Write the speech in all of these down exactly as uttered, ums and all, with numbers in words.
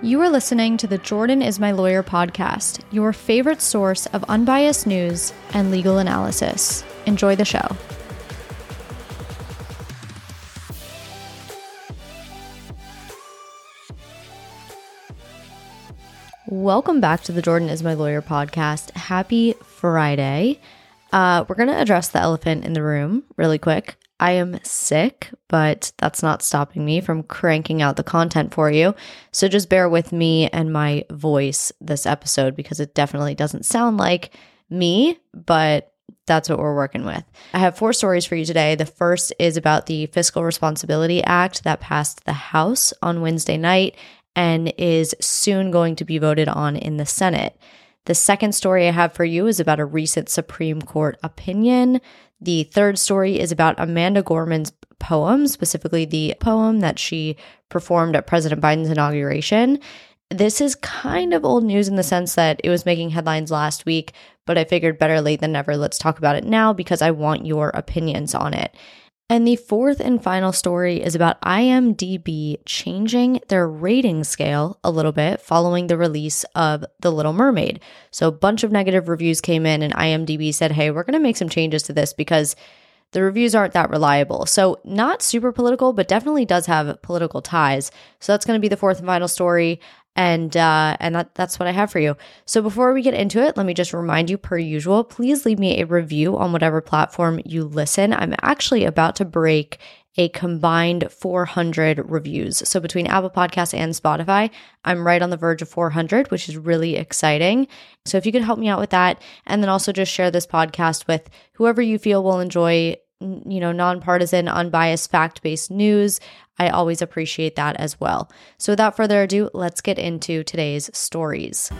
You are listening to the Jordan is My Lawyer podcast, your favorite source of unbiased news and legal analysis. Enjoy the show. Welcome back to the Jordan is My Lawyer podcast. Happy Friday. Uh, we're going to address the elephant in the room really quick. I am sick, but that's not stopping me from cranking out the content for you. So just bear with me and my voice this episode because it definitely doesn't sound like me, but that's what we're working with. I have four stories for you today. The first is about the Fiscal Responsibility Act that passed the House on Wednesday night and is soon going to be voted on in the Senate. The second story I have for you is about a recent Supreme Court opinion. The third story is about Amanda Gorman's poem, specifically the poem that she performed at President Biden's inauguration. This is kind of old news in the sense that it was making headlines last week, but I figured better late than never. Let's talk about it now because I want your opinions on it. And the fourth and final story is about IMDb changing their rating scale a little bit following the release of The Little Mermaid. So a bunch of negative reviews came in and IMDb said, hey, we're going to make some changes to this because the reviews aren't that reliable. So not super political, but definitely does have political ties. So that's going to be the fourth and final story. And uh, and that, that's what I have for you. So before we get into it, let me just remind you per usual, please leave me a review on whatever platform you listen. I'm actually about to break a combined four hundred reviews. So between Apple Podcasts and Spotify, I'm right on the verge of four hundred, which is really exciting. So if you could help me out with that, and then also just share this podcast with whoever you feel will enjoy, you know, nonpartisan, unbiased, fact-based news. I always appreciate that as well. So without further ado, let's get into today's stories.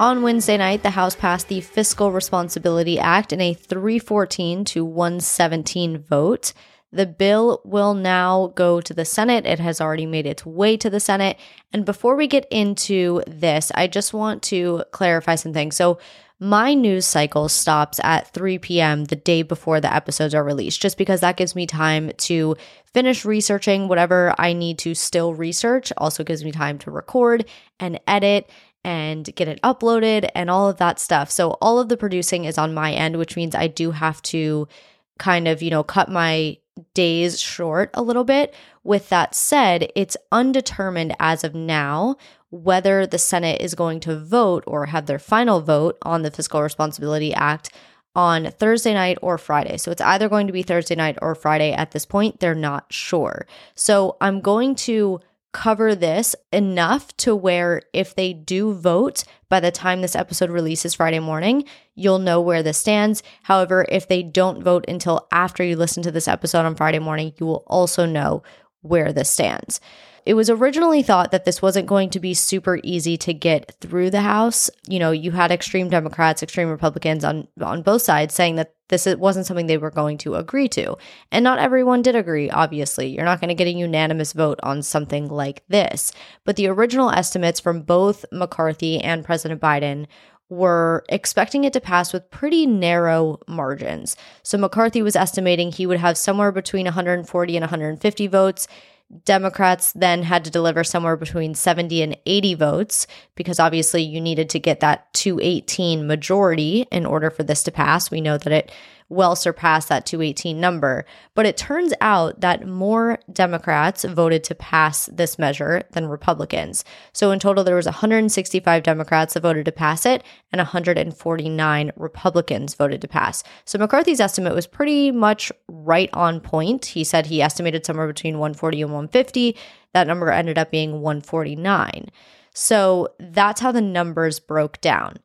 On Wednesday night, the House passed the Fiscal Responsibility Act in a three fourteen to one seventeen vote. The bill will now go to the Senate. It has already made its way to the Senate. And before we get into this, I just want to clarify some things. So my news cycle stops at three p.m. the day before the episodes are released, just because that gives me time to finish researching whatever I need to still research. Also gives me time to record and edit and get it uploaded and all of that stuff. So all of the producing is on my end, which means I do have to kind of, you know, cut my days short a little bit. With that said, it's undetermined as of now whether the Senate is going to vote or have their final vote on the Fiscal Responsibility Act on Thursday night or Friday. So it's either going to be Thursday night or Friday at this point. They're not sure. So I'm going to cover this enough to where if they do vote by the time this episode releases Friday morning, you'll know where this stands. However, if they don't vote until after you listen to this episode on Friday morning, you will also know where this stands. It was originally thought that this wasn't going to be super easy to get through the House. You know, you had extreme Democrats, extreme Republicans on, on both sides saying that this wasn't something they were going to agree to. And not everyone did agree, obviously. You're not going to get a unanimous vote on something like this. But the original estimates from both McCarthy and President Biden were expecting it to pass with pretty narrow margins. So McCarthy was estimating he would have somewhere between one forty and one fifty votes. Democrats then had to deliver somewhere between seventy and eighty votes because obviously you needed to get that two eighteen majority in order for this to pass. We know that it well surpassed that two eighteen number, but it turns out that more Democrats voted to pass this measure than Republicans. So in total, there was one sixty-five Democrats that voted to pass it and one forty-nine Republicans voted to pass. So McCarthy's estimate was pretty much right on point. He said he estimated somewhere between one forty and one fifty. That number ended up being one forty-nine. So that's how the numbers broke down.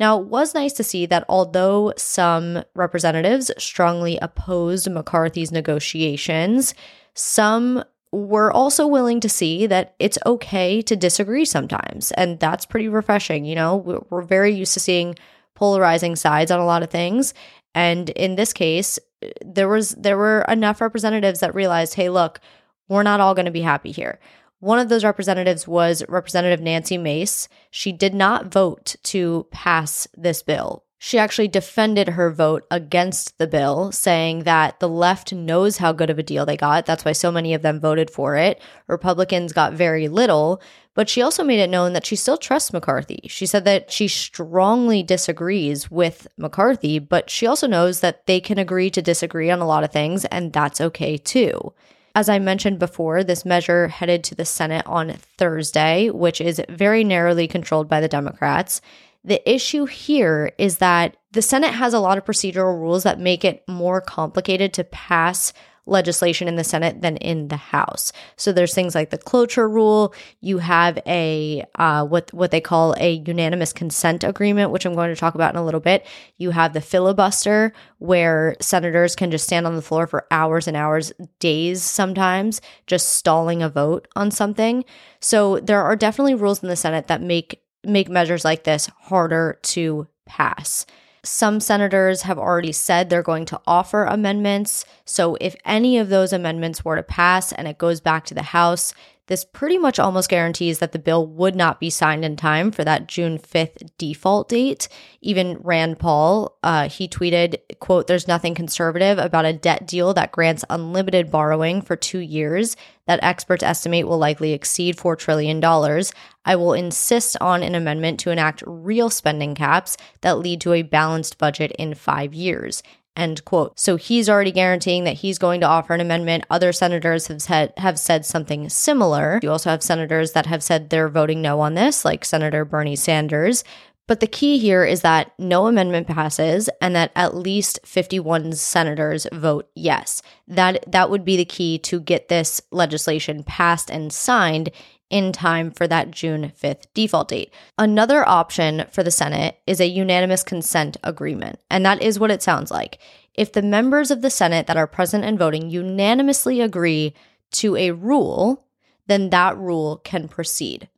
Now, it was nice to see that although some representatives strongly opposed McCarthy's negotiations, some were also willing to see that it's okay to disagree sometimes. And that's pretty refreshing. You know, we're very used to seeing polarizing sides on a lot of things. And in this case, there was there were enough representatives that realized, hey, look, we're not all going to be happy here. One of those representatives was Representative Nancy Mace. She did not vote to pass this bill. she actually defended her vote against the bill, saying that the left knows how good of a deal they got. That's why so many of them voted for it. Republicans got very little. But she also made it known that she still trusts McCarthy. She said that she strongly disagrees with McCarthy, but she also knows that they can agree to disagree on a lot of things, and that's okay too. As I mentioned before, this measure headed to the Senate on Thursday, which is very narrowly controlled by the Democrats. The issue here is that the Senate has a lot of procedural rules that make it more complicated to pass legislation in the Senate than in the House. So there's things like the cloture rule. You have a uh, what what they call a unanimous consent agreement, which I'm going to talk about in a little bit. You have the filibuster, where senators can just stand on the floor for hours and hours, days sometimes, just stalling a vote on something. So there are definitely rules in the Senate that make make measures like this harder to pass. Some senators have already said they're going to offer amendments. So if any of those amendments were to pass and it goes back to the House, this pretty much almost guarantees that the bill would not be signed in time for that June fifth default date. Even Rand Paul, uh, he tweeted, quote, "There's nothing conservative about a debt deal that grants unlimited borrowing for two years that experts estimate will likely exceed four trillion dollars. I will insist on an amendment to enact real spending caps that lead to a balanced budget in five years. End quote." So he's already guaranteeing that he's going to offer an amendment. Other senators have said, have said something similar. You also have senators that have said they're voting no on this, like Senator Bernie Sanders. But the key here is that no amendment passes and that at least fifty-one senators vote yes. That, that would be the key to get this legislation passed and signed in time for that June fifth default date. Another option for the Senate is a unanimous consent agreement, and that is what it sounds like. If the members of the Senate that are present and voting unanimously agree to a rule, then that rule can proceed.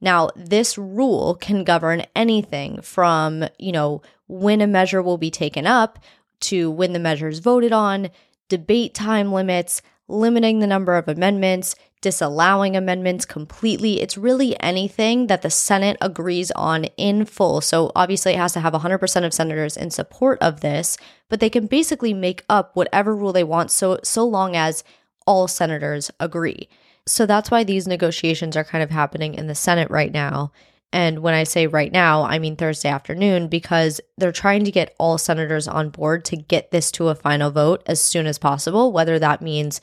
Now, this rule can govern anything from, you know, when a measure will be taken up to when the measure is voted on, debate time limits, limiting the number of amendments, disallowing amendments completely. It's really anything that the Senate agrees on in full. So obviously it has to have one hundred percent of senators in support of this, but they can basically make up whatever rule they want so, so long as all senators agree. So that's why these negotiations are kind of happening in the Senate right now. And when I say right now, I mean Thursday afternoon, because they're trying to get all senators on board to get this to a final vote as soon as possible, whether that means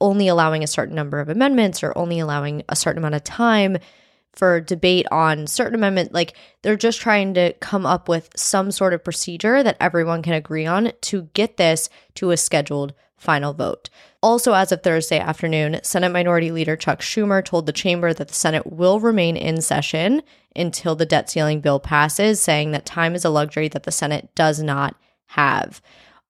only allowing a certain number of amendments or only allowing a certain amount of time for debate on certain amendment. Like, they're just trying to come up with some sort of procedure that everyone can agree on to get this to a scheduled final vote. Also, as of Thursday afternoon, Senate Minority Leader Chuck Schumer told the chamber that the Senate will remain in session until the debt ceiling bill passes, saying that time is a luxury that the Senate does not have.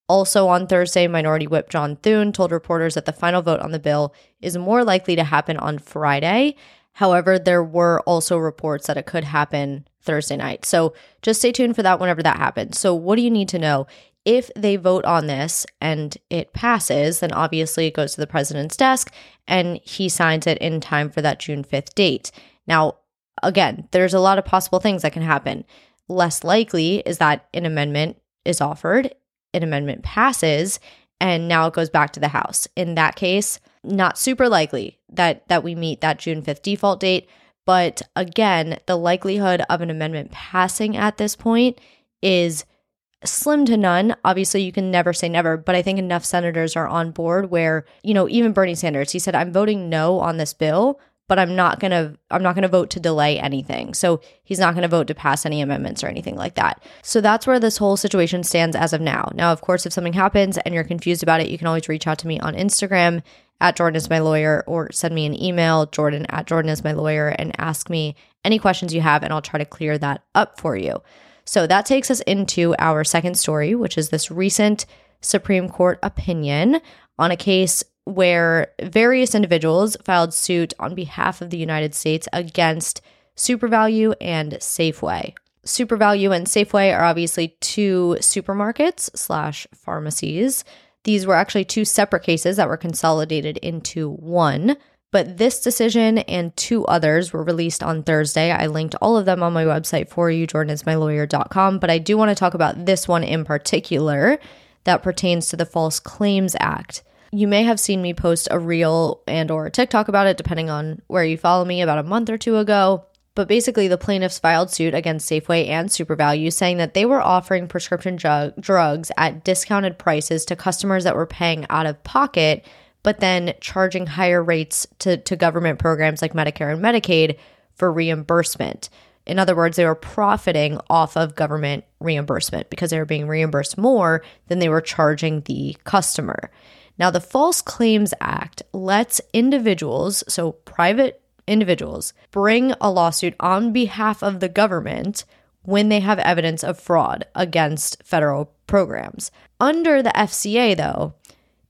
Also on Thursday, Minority Whip John Thune told reporters that the final vote on the bill is more likely to happen on Friday. However, there were also reports that it could happen Thursday night. So just stay tuned for that whenever that happens. So what do you need to know? If they vote on this and it passes, then obviously it goes to the president's desk and he signs it in time for that June fifth date. Now, again, there's a lot of possible things that can happen. Less likely is that an amendment is offered, an amendment passes, and now it goes back to the House. In that case, not super likely that that we meet that June fifth default date. But again, the likelihood of an amendment passing at this point is slim to none. Obviously, you can never say never, but I think enough senators are on board where, you know, even Bernie Sanders, he said, "I'm voting no on this bill, but I'm not going to I'm not going to vote to delay anything." So he's not going to vote to pass any amendments or anything like that. So that's where this whole situation stands as of now. Now, of course, if something happens and you're confused about it, you can always reach out to me on Instagram at Jordan is my lawyer, or send me an email, Jordan at Jordan is my lawyer, and ask me any questions you have, and I'll try to clear that up for you. So that takes us into our second story, which is this recent Supreme Court opinion on a case where various individuals filed suit on behalf of the United States against Supervalu and Safeway. Supervalu and Safeway are obviously two supermarkets slash pharmacies. These were actually two separate cases that were consolidated into one. But this decision and two others were released on Thursday. I linked all of them on my website for you, jordan is my lawyer dot com. But I do want to talk about this one in particular that pertains to the False Claims Act. You may have seen me post a reel and or a TikTok about it, depending on where you follow me, about a month or two ago. But basically, the plaintiffs filed suit against Safeway and Supervalu, saying that they were offering prescription drug- drugs at discounted prices to customers that were paying out of pocket, but then charging higher rates to, to government programs like Medicare and Medicaid for reimbursement. In other words, they were profiting off of government reimbursement because they were being reimbursed more than they were charging the customer. Now, the False Claims Act lets individuals, so private individuals, bring a lawsuit on behalf of the government when they have evidence of fraud against federal programs. Under the F C A, though,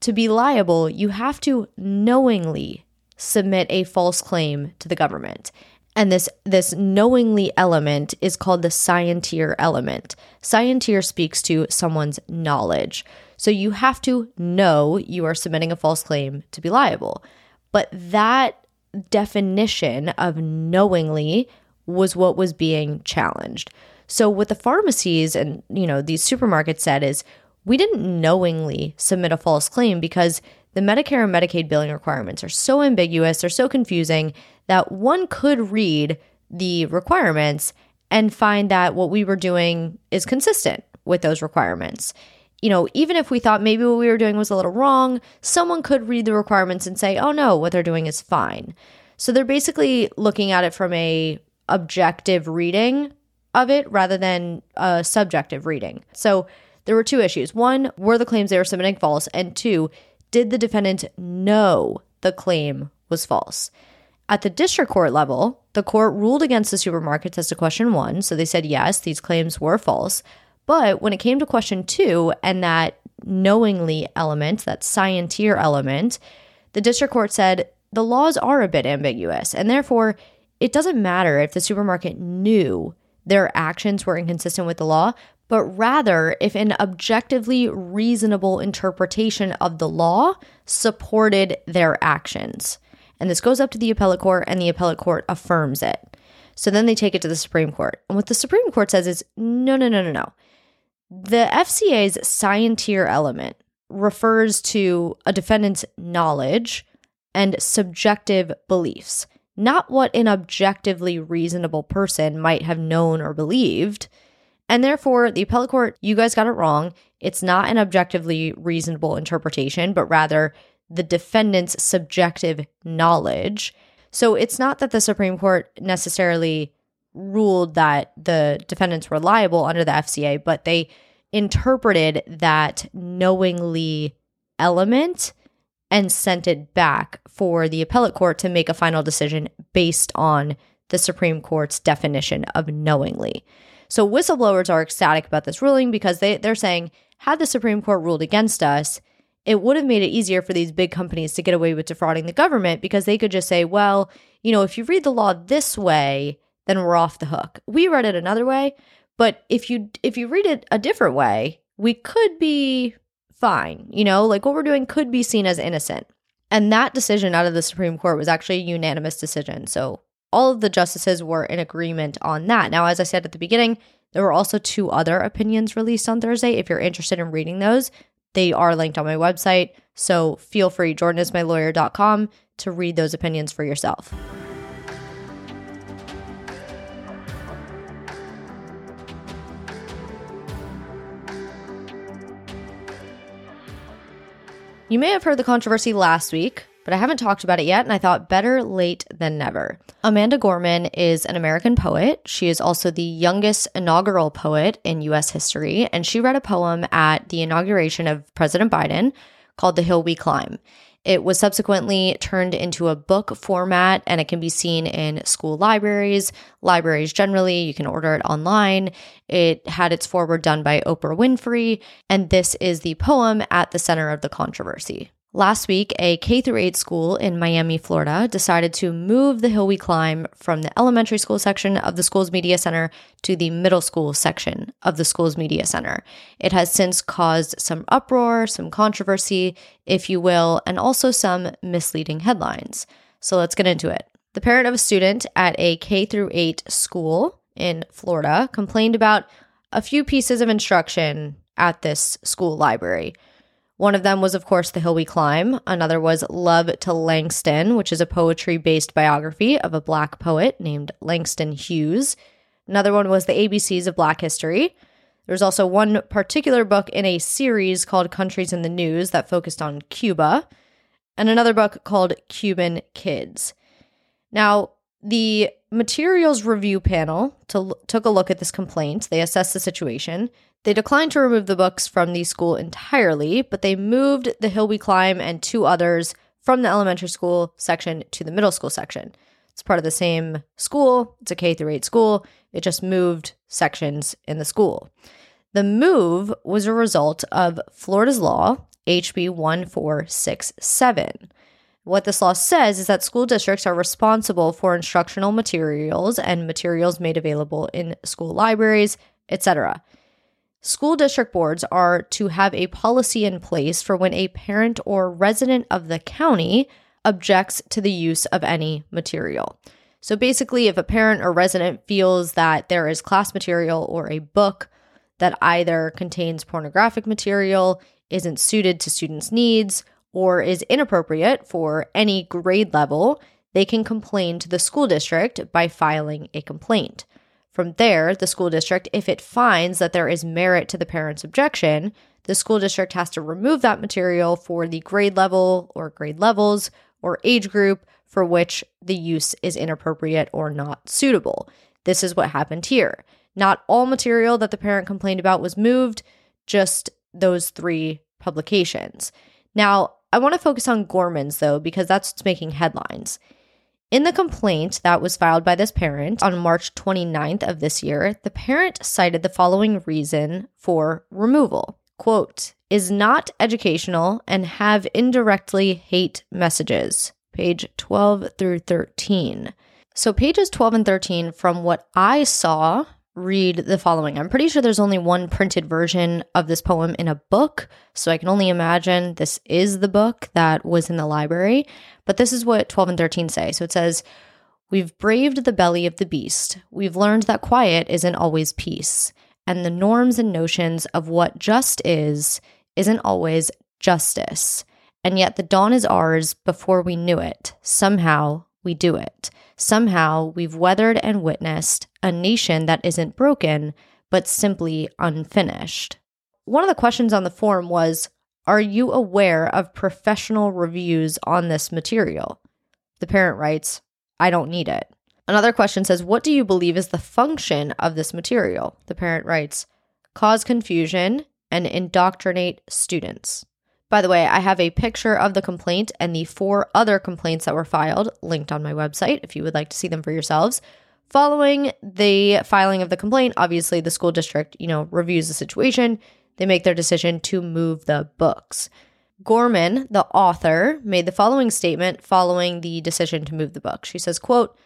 to be liable, you have to knowingly submit a false claim to the government. And this, this knowingly element is called the scienter element. Scienter speaks to someone's knowledge. So you have to know you are submitting a false claim to be liable. But that definition of knowingly was what was being challenged. So what the pharmacies and, you know, these supermarkets said is, we didn't knowingly submit a false claim because the Medicare and Medicaid billing requirements are so ambiguous, they're so confusing, that one could read the requirements and find that what we were doing is consistent with those requirements. You know, even if we thought maybe what we were doing was a little wrong, someone could read the requirements and say, oh no, what they're doing is fine. So they're basically looking at it from a objective reading of it rather than a subjective reading. So there were two issues. One, were the claims they were submitting false? And two, did the defendant know the claim was false? At the district court level, the court ruled against the supermarkets as to question one. So they said, yes, these claims were false. But when it came to question two and that knowingly element, that scienter element, the district court said the laws are a bit ambiguous. And therefore, it doesn't matter if the supermarket knew their actions were inconsistent with the law, but rather if an objectively reasonable interpretation of the law supported their actions. And this goes up to the appellate court, and the appellate court affirms it. So then they take it to the Supreme Court. And what the Supreme Court says is, no, no, no, no, no. The F C A's scienter element refers to a defendant's knowledge and subjective beliefs, not what an objectively reasonable person might have known or believed. And therefore, the appellate court, you guys got it wrong. It's not an objectively reasonable interpretation, but rather the defendant's subjective knowledge. So it's not that the Supreme Court necessarily ruled that the defendants were liable under the F C A, but they interpreted that knowingly element and sent it back for the appellate court to make a final decision based on the Supreme Court's definition of knowingly. So whistleblowers are ecstatic about this ruling because they, they're saying, had the Supreme Court ruled against us, it would have made it easier for these big companies to get away with defrauding the government because they could just say, well, you know, if you read the law this way, then we're off the hook. We read it another way, but if you if you read it a different way, we could be fine. You know, like what we're doing could be seen as innocent. And that decision out of the Supreme Court was actually a unanimous decision. So all of the justices were in agreement on that. Now, as I said at the beginning, there were also two other opinions released on Thursday. If you're interested in reading those, they are linked on my website, so feel free, jordan is my lawyer dot com, to read those opinions for yourself. You may have heard the controversy last week, but I haven't talked about it yet, and I thought better late than never. Amanda Gorman is an American poet. She is also the youngest inaugural poet in U S history, and she read a poem at the inauguration of President Biden called The Hill We Climb. It was subsequently turned into a book format, and it can be seen in school libraries, libraries generally. You can order it online. It had its foreword done by Oprah Winfrey, and this is the poem at the center of the controversy. Last week, a K through eight school in Miami, Florida, decided to move The Hill We Climb from the elementary school section of the school's media center to the middle school section of the school's media center. It has since caused some uproar, some controversy, if you will, and also some misleading headlines. So let's get into it. The parent of a student at a K through eight school in Florida complained about a few pieces of instruction at this school library. One of them was, of course, The Hill We Climb. Another was Love to Langston, which is a poetry-based biography of a Black poet named Langston Hughes. Another one was The A B Cs of Black History. There's also one particular book in a series called Countries in the News that focused on Cuba, and another book called Cuban Kids. Now, the materials review panel to, took a look at this complaint. They assessed the situation. They declined to remove the books from the school entirely, but they moved The Hill We Climb and two others from the elementary school section to the middle school section. It's part of the same school. It's a K through eight school. It just moved sections in the school. The move was a result of Florida's law, H B one four six seven. What this law says is that school districts are responsible for instructional materials and materials made available in school libraries, et cetera. School district boards are to have a policy in place for when a parent or resident of the county objects to the use of any material. So basically, if a parent or resident feels that there is class material or a book that either contains pornographic material, isn't suited to students' needs, or is inappropriate for any grade level, they can complain to the school district by filing a complaint. From there, the school district, if it finds that there is merit to the parent's objection, the school district has to remove that material for the grade level or grade levels or age group for which the use is inappropriate or not suitable. This is what happened here. Not all material that the parent complained about was moved, just those three publications. Now, I want to focus on Gorman's, though, because that's what's making headlines. In the complaint that was filed by this parent on March twenty-ninth of this year, the parent cited the following reason for removal. Quote, is not educational and have indirectly hate messages, page twelve through thirteen. So pages twelve and thirteen, from what I saw, read the following. I'm pretty sure there's only one printed version of this poem in a book, so I can only imagine this is the book that was in the library, but this is what twelve and thirteen say. So it says, we've braved the belly of the beast. We've learned that quiet isn't always peace, and the norms and notions of what just is isn't always justice. And yet the dawn is ours before we knew it. Somehow we do it. Somehow we've weathered and witnessed a nation that isn't broken, but simply unfinished. One of the questions on the forum was, are you aware of professional reviews on this material? The parent writes, I don't need it. Another question says, what do you believe is the function of this material? The parent writes, cause confusion and indoctrinate students. By the way, I have a picture of the complaint and the four other complaints that were filed linked on my website if you would like to see them for yourselves. Following the filing of the complaint, obviously the school district, you know, reviews the situation. They make their decision to move the books. Gorman, the author, made the following statement following the decision to move the book. She says, quote,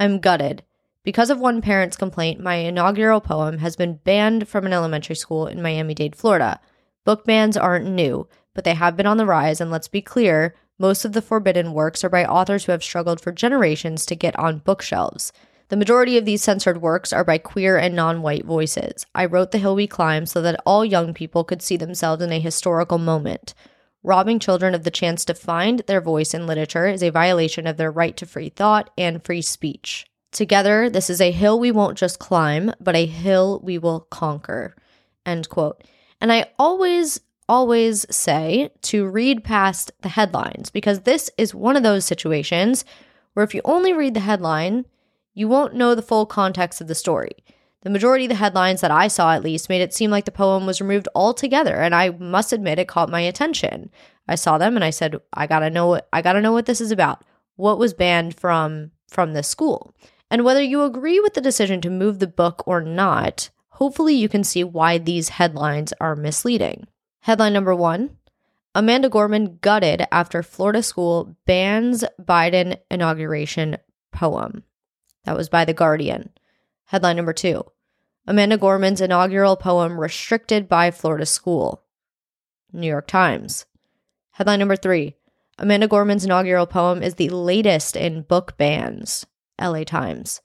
I'm gutted. Because of one parent's complaint, my inaugural poem has been banned from an elementary school in Miami-Dade, Florida. Book bans aren't new, but they have been on the rise, and let's be clear, most of the forbidden works are by authors who have struggled for generations to get on bookshelves. The majority of these censored works are by queer and non-white voices. I wrote The Hill We Climb so that all young people could see themselves in a historical moment. Robbing children of the chance to find their voice in literature is a violation of their right to free thought and free speech. Together, this is a hill we won't just climb, but a hill we will conquer. End quote. And I always... always say to read past the headlines, because this is one of those situations where if you only read the headline, you won't know the full context of the story. The majority of the headlines that I saw, at least, made it seem like the poem was removed altogether, and I must admit it caught my attention. I saw them and I said, I gotta know, I gotta know what this is about. What was banned from from this school? And whether you agree with the decision to move the book or not, hopefully you can see why these headlines are misleading. Headline number one, Amanda Gorman gutted after Florida school bans Biden inauguration poem. That was by The Guardian. Headline number two, Amanda Gorman's inaugural poem restricted by Florida school. New York Times. Headline number three, Amanda Gorman's inaugural poem is the latest in book bans, L A Times.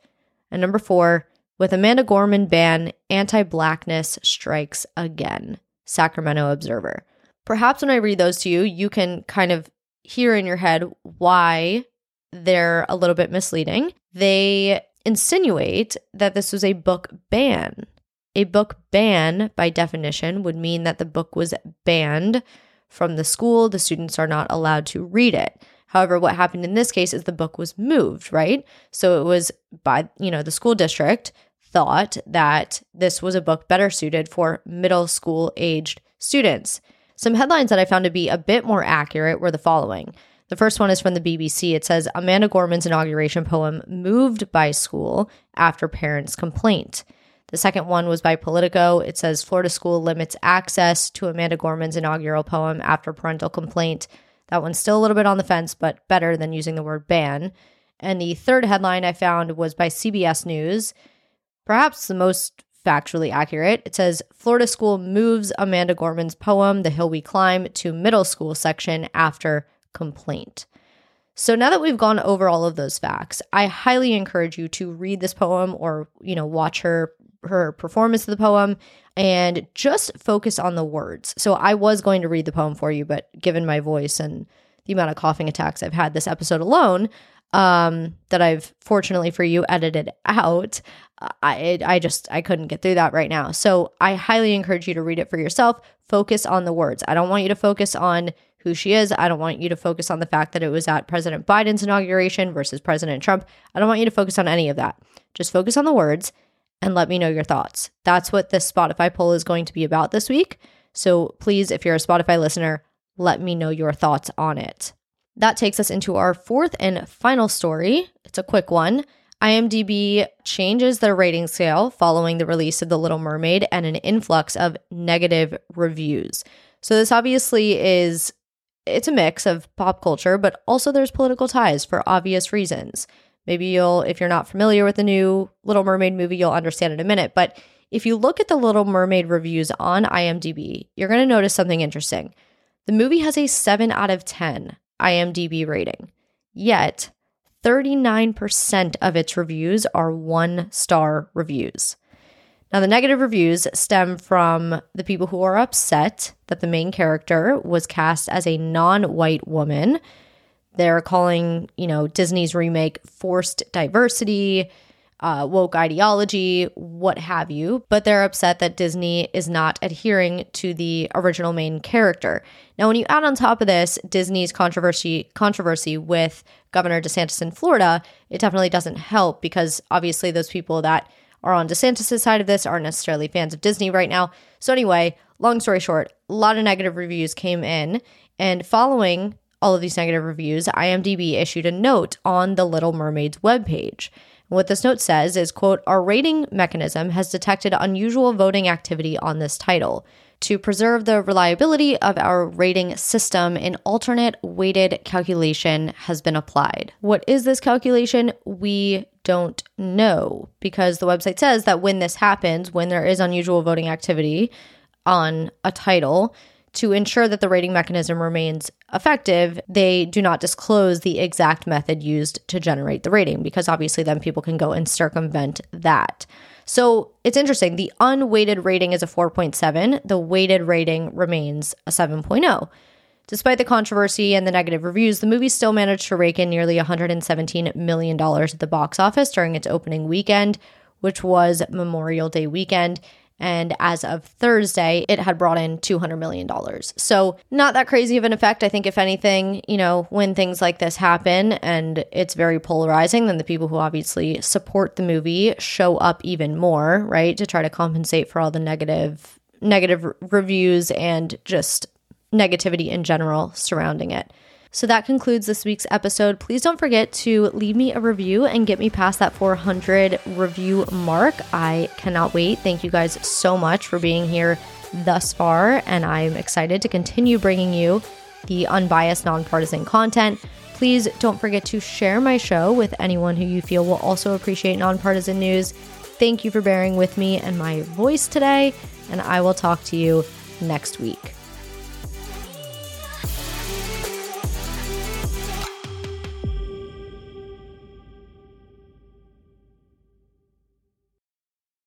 And number four, with Amanda Gorman ban, anti-blackness strikes again, Sacramento Observer. Perhaps when I read those to you, you can kind of hear in your head why they're a little bit misleading. They insinuate that this was a book ban. A book ban, by definition, would mean that the book was banned from the school. The students are not allowed to read it. However, what happened in this case is the book was moved, right? So it was by, you know, the school district thought that this was a book better suited for middle school aged students. Some headlines that I found to be a bit more accurate were the following. The first one is from the B B C. It says, Amanda Gorman's inauguration poem moved by school after parents' complaint. The second one was by Politico. It says, Florida school limits access to Amanda Gorman's inaugural poem after parental complaint. That one's still a little bit on the fence, but better than using the word ban. And the third headline I found was by C B S News, perhaps the most factually accurate. It says, Florida school moves Amanda Gorman's poem, The Hill We Climb, to middle school section after complaint. So now that we've gone over all of those facts, I highly encourage you to read this poem or, you know, watch her her performance of the poem and just focus on the words. So I was going to read the poem for you, but given my voice and the amount of coughing attacks I've had this episode alone, um, that I've fortunately for you edited out, I, I just, I couldn't get through that right now. So I highly encourage you to read it for yourself. Focus on the words. I don't want you to focus on who she is. I don't want you to focus on the fact that it was at President Biden's inauguration versus President Trump. I don't want you to focus on any of that. Just focus on the words and let me know your thoughts. That's what this Spotify poll is going to be about this week. So please, if you're a Spotify listener, let me know your thoughts on it. That takes us into our fourth and final story. It's a quick one. IMDb changes their rating scale following the release of The Little Mermaid and an influx of negative reviews. So this obviously is, it's a mix of pop culture, but also there's political ties for obvious reasons. Maybe you'll, if you're not familiar with the new Little Mermaid movie, you'll understand in a minute. But if you look at the Little Mermaid reviews on IMDb, you're going to notice something interesting. The movie has a seven out of ten IMDb rating, yet thirty-nine percent of its reviews are one-star reviews. Now, the negative reviews stem from the people who are upset that the main character was cast as a non-white woman. They're calling, you know, Disney's remake forced diversity, uh, woke ideology, what have you. But they're upset that Disney is not adhering to the original main character. Now, when you add on top of this Disney's controversy controversy with Governor DeSantis in Florida, it definitely doesn't help because obviously those people that are on DeSantis' side of this aren't necessarily fans of Disney right now. So anyway, long story short, a lot of negative reviews came in, and following all of these negative reviews, IMDb issued a note on the Little Mermaid's webpage. And what this note says is, quote, our rating mechanism has detected unusual voting activity on this title. To preserve the reliability of our rating system, an alternate weighted calculation has been applied. What is this calculation? We don't know, because the website says that when this happens, when there is unusual voting activity on a title, to ensure that the rating mechanism remains effective, they do not disclose the exact method used to generate the rating, because obviously then people can go and circumvent that. So it's interesting. The unweighted rating is a four point seven. The weighted rating remains a seven point oh. Despite the controversy and the negative reviews, the movie still managed to rake in nearly one hundred seventeen million dollars at the box office during its opening weekend, which was Memorial Day weekend. And as of Thursday, it had brought in two hundred million dollars. So not that crazy of an effect. I think if anything, you know, when things like this happen and it's very polarizing, then the people who obviously support the movie show up even more, right, to try to compensate for all the negative, negative reviews and just negativity in general surrounding it. So that concludes this week's episode. Please don't forget to leave me a review and get me past that four hundred review mark. I cannot wait. Thank you guys so much for being here thus far, and I'm excited to continue bringing you the unbiased, nonpartisan content. Please don't forget to share my show with anyone who you feel will also appreciate nonpartisan news. Thank you for bearing with me and my voice today, and I will talk to you next week.